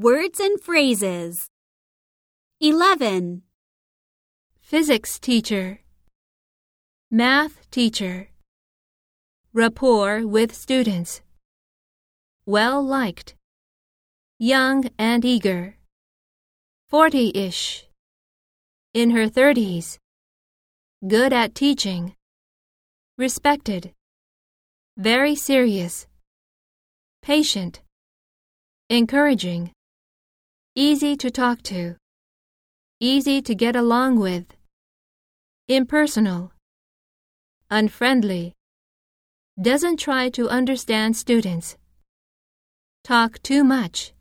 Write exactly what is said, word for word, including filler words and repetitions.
Words and phrases. eleven. Physics teacher. Math teacher. Rapport with students. Well liked. Young and eager. Forty-ish. In her thirties. Good at teaching. Respected. Very serious. Patient. Encouraging. Easy to talk to. Easy to get along with. Impersonal. Unfriendly. Doesn't try to understand students. Talk too much.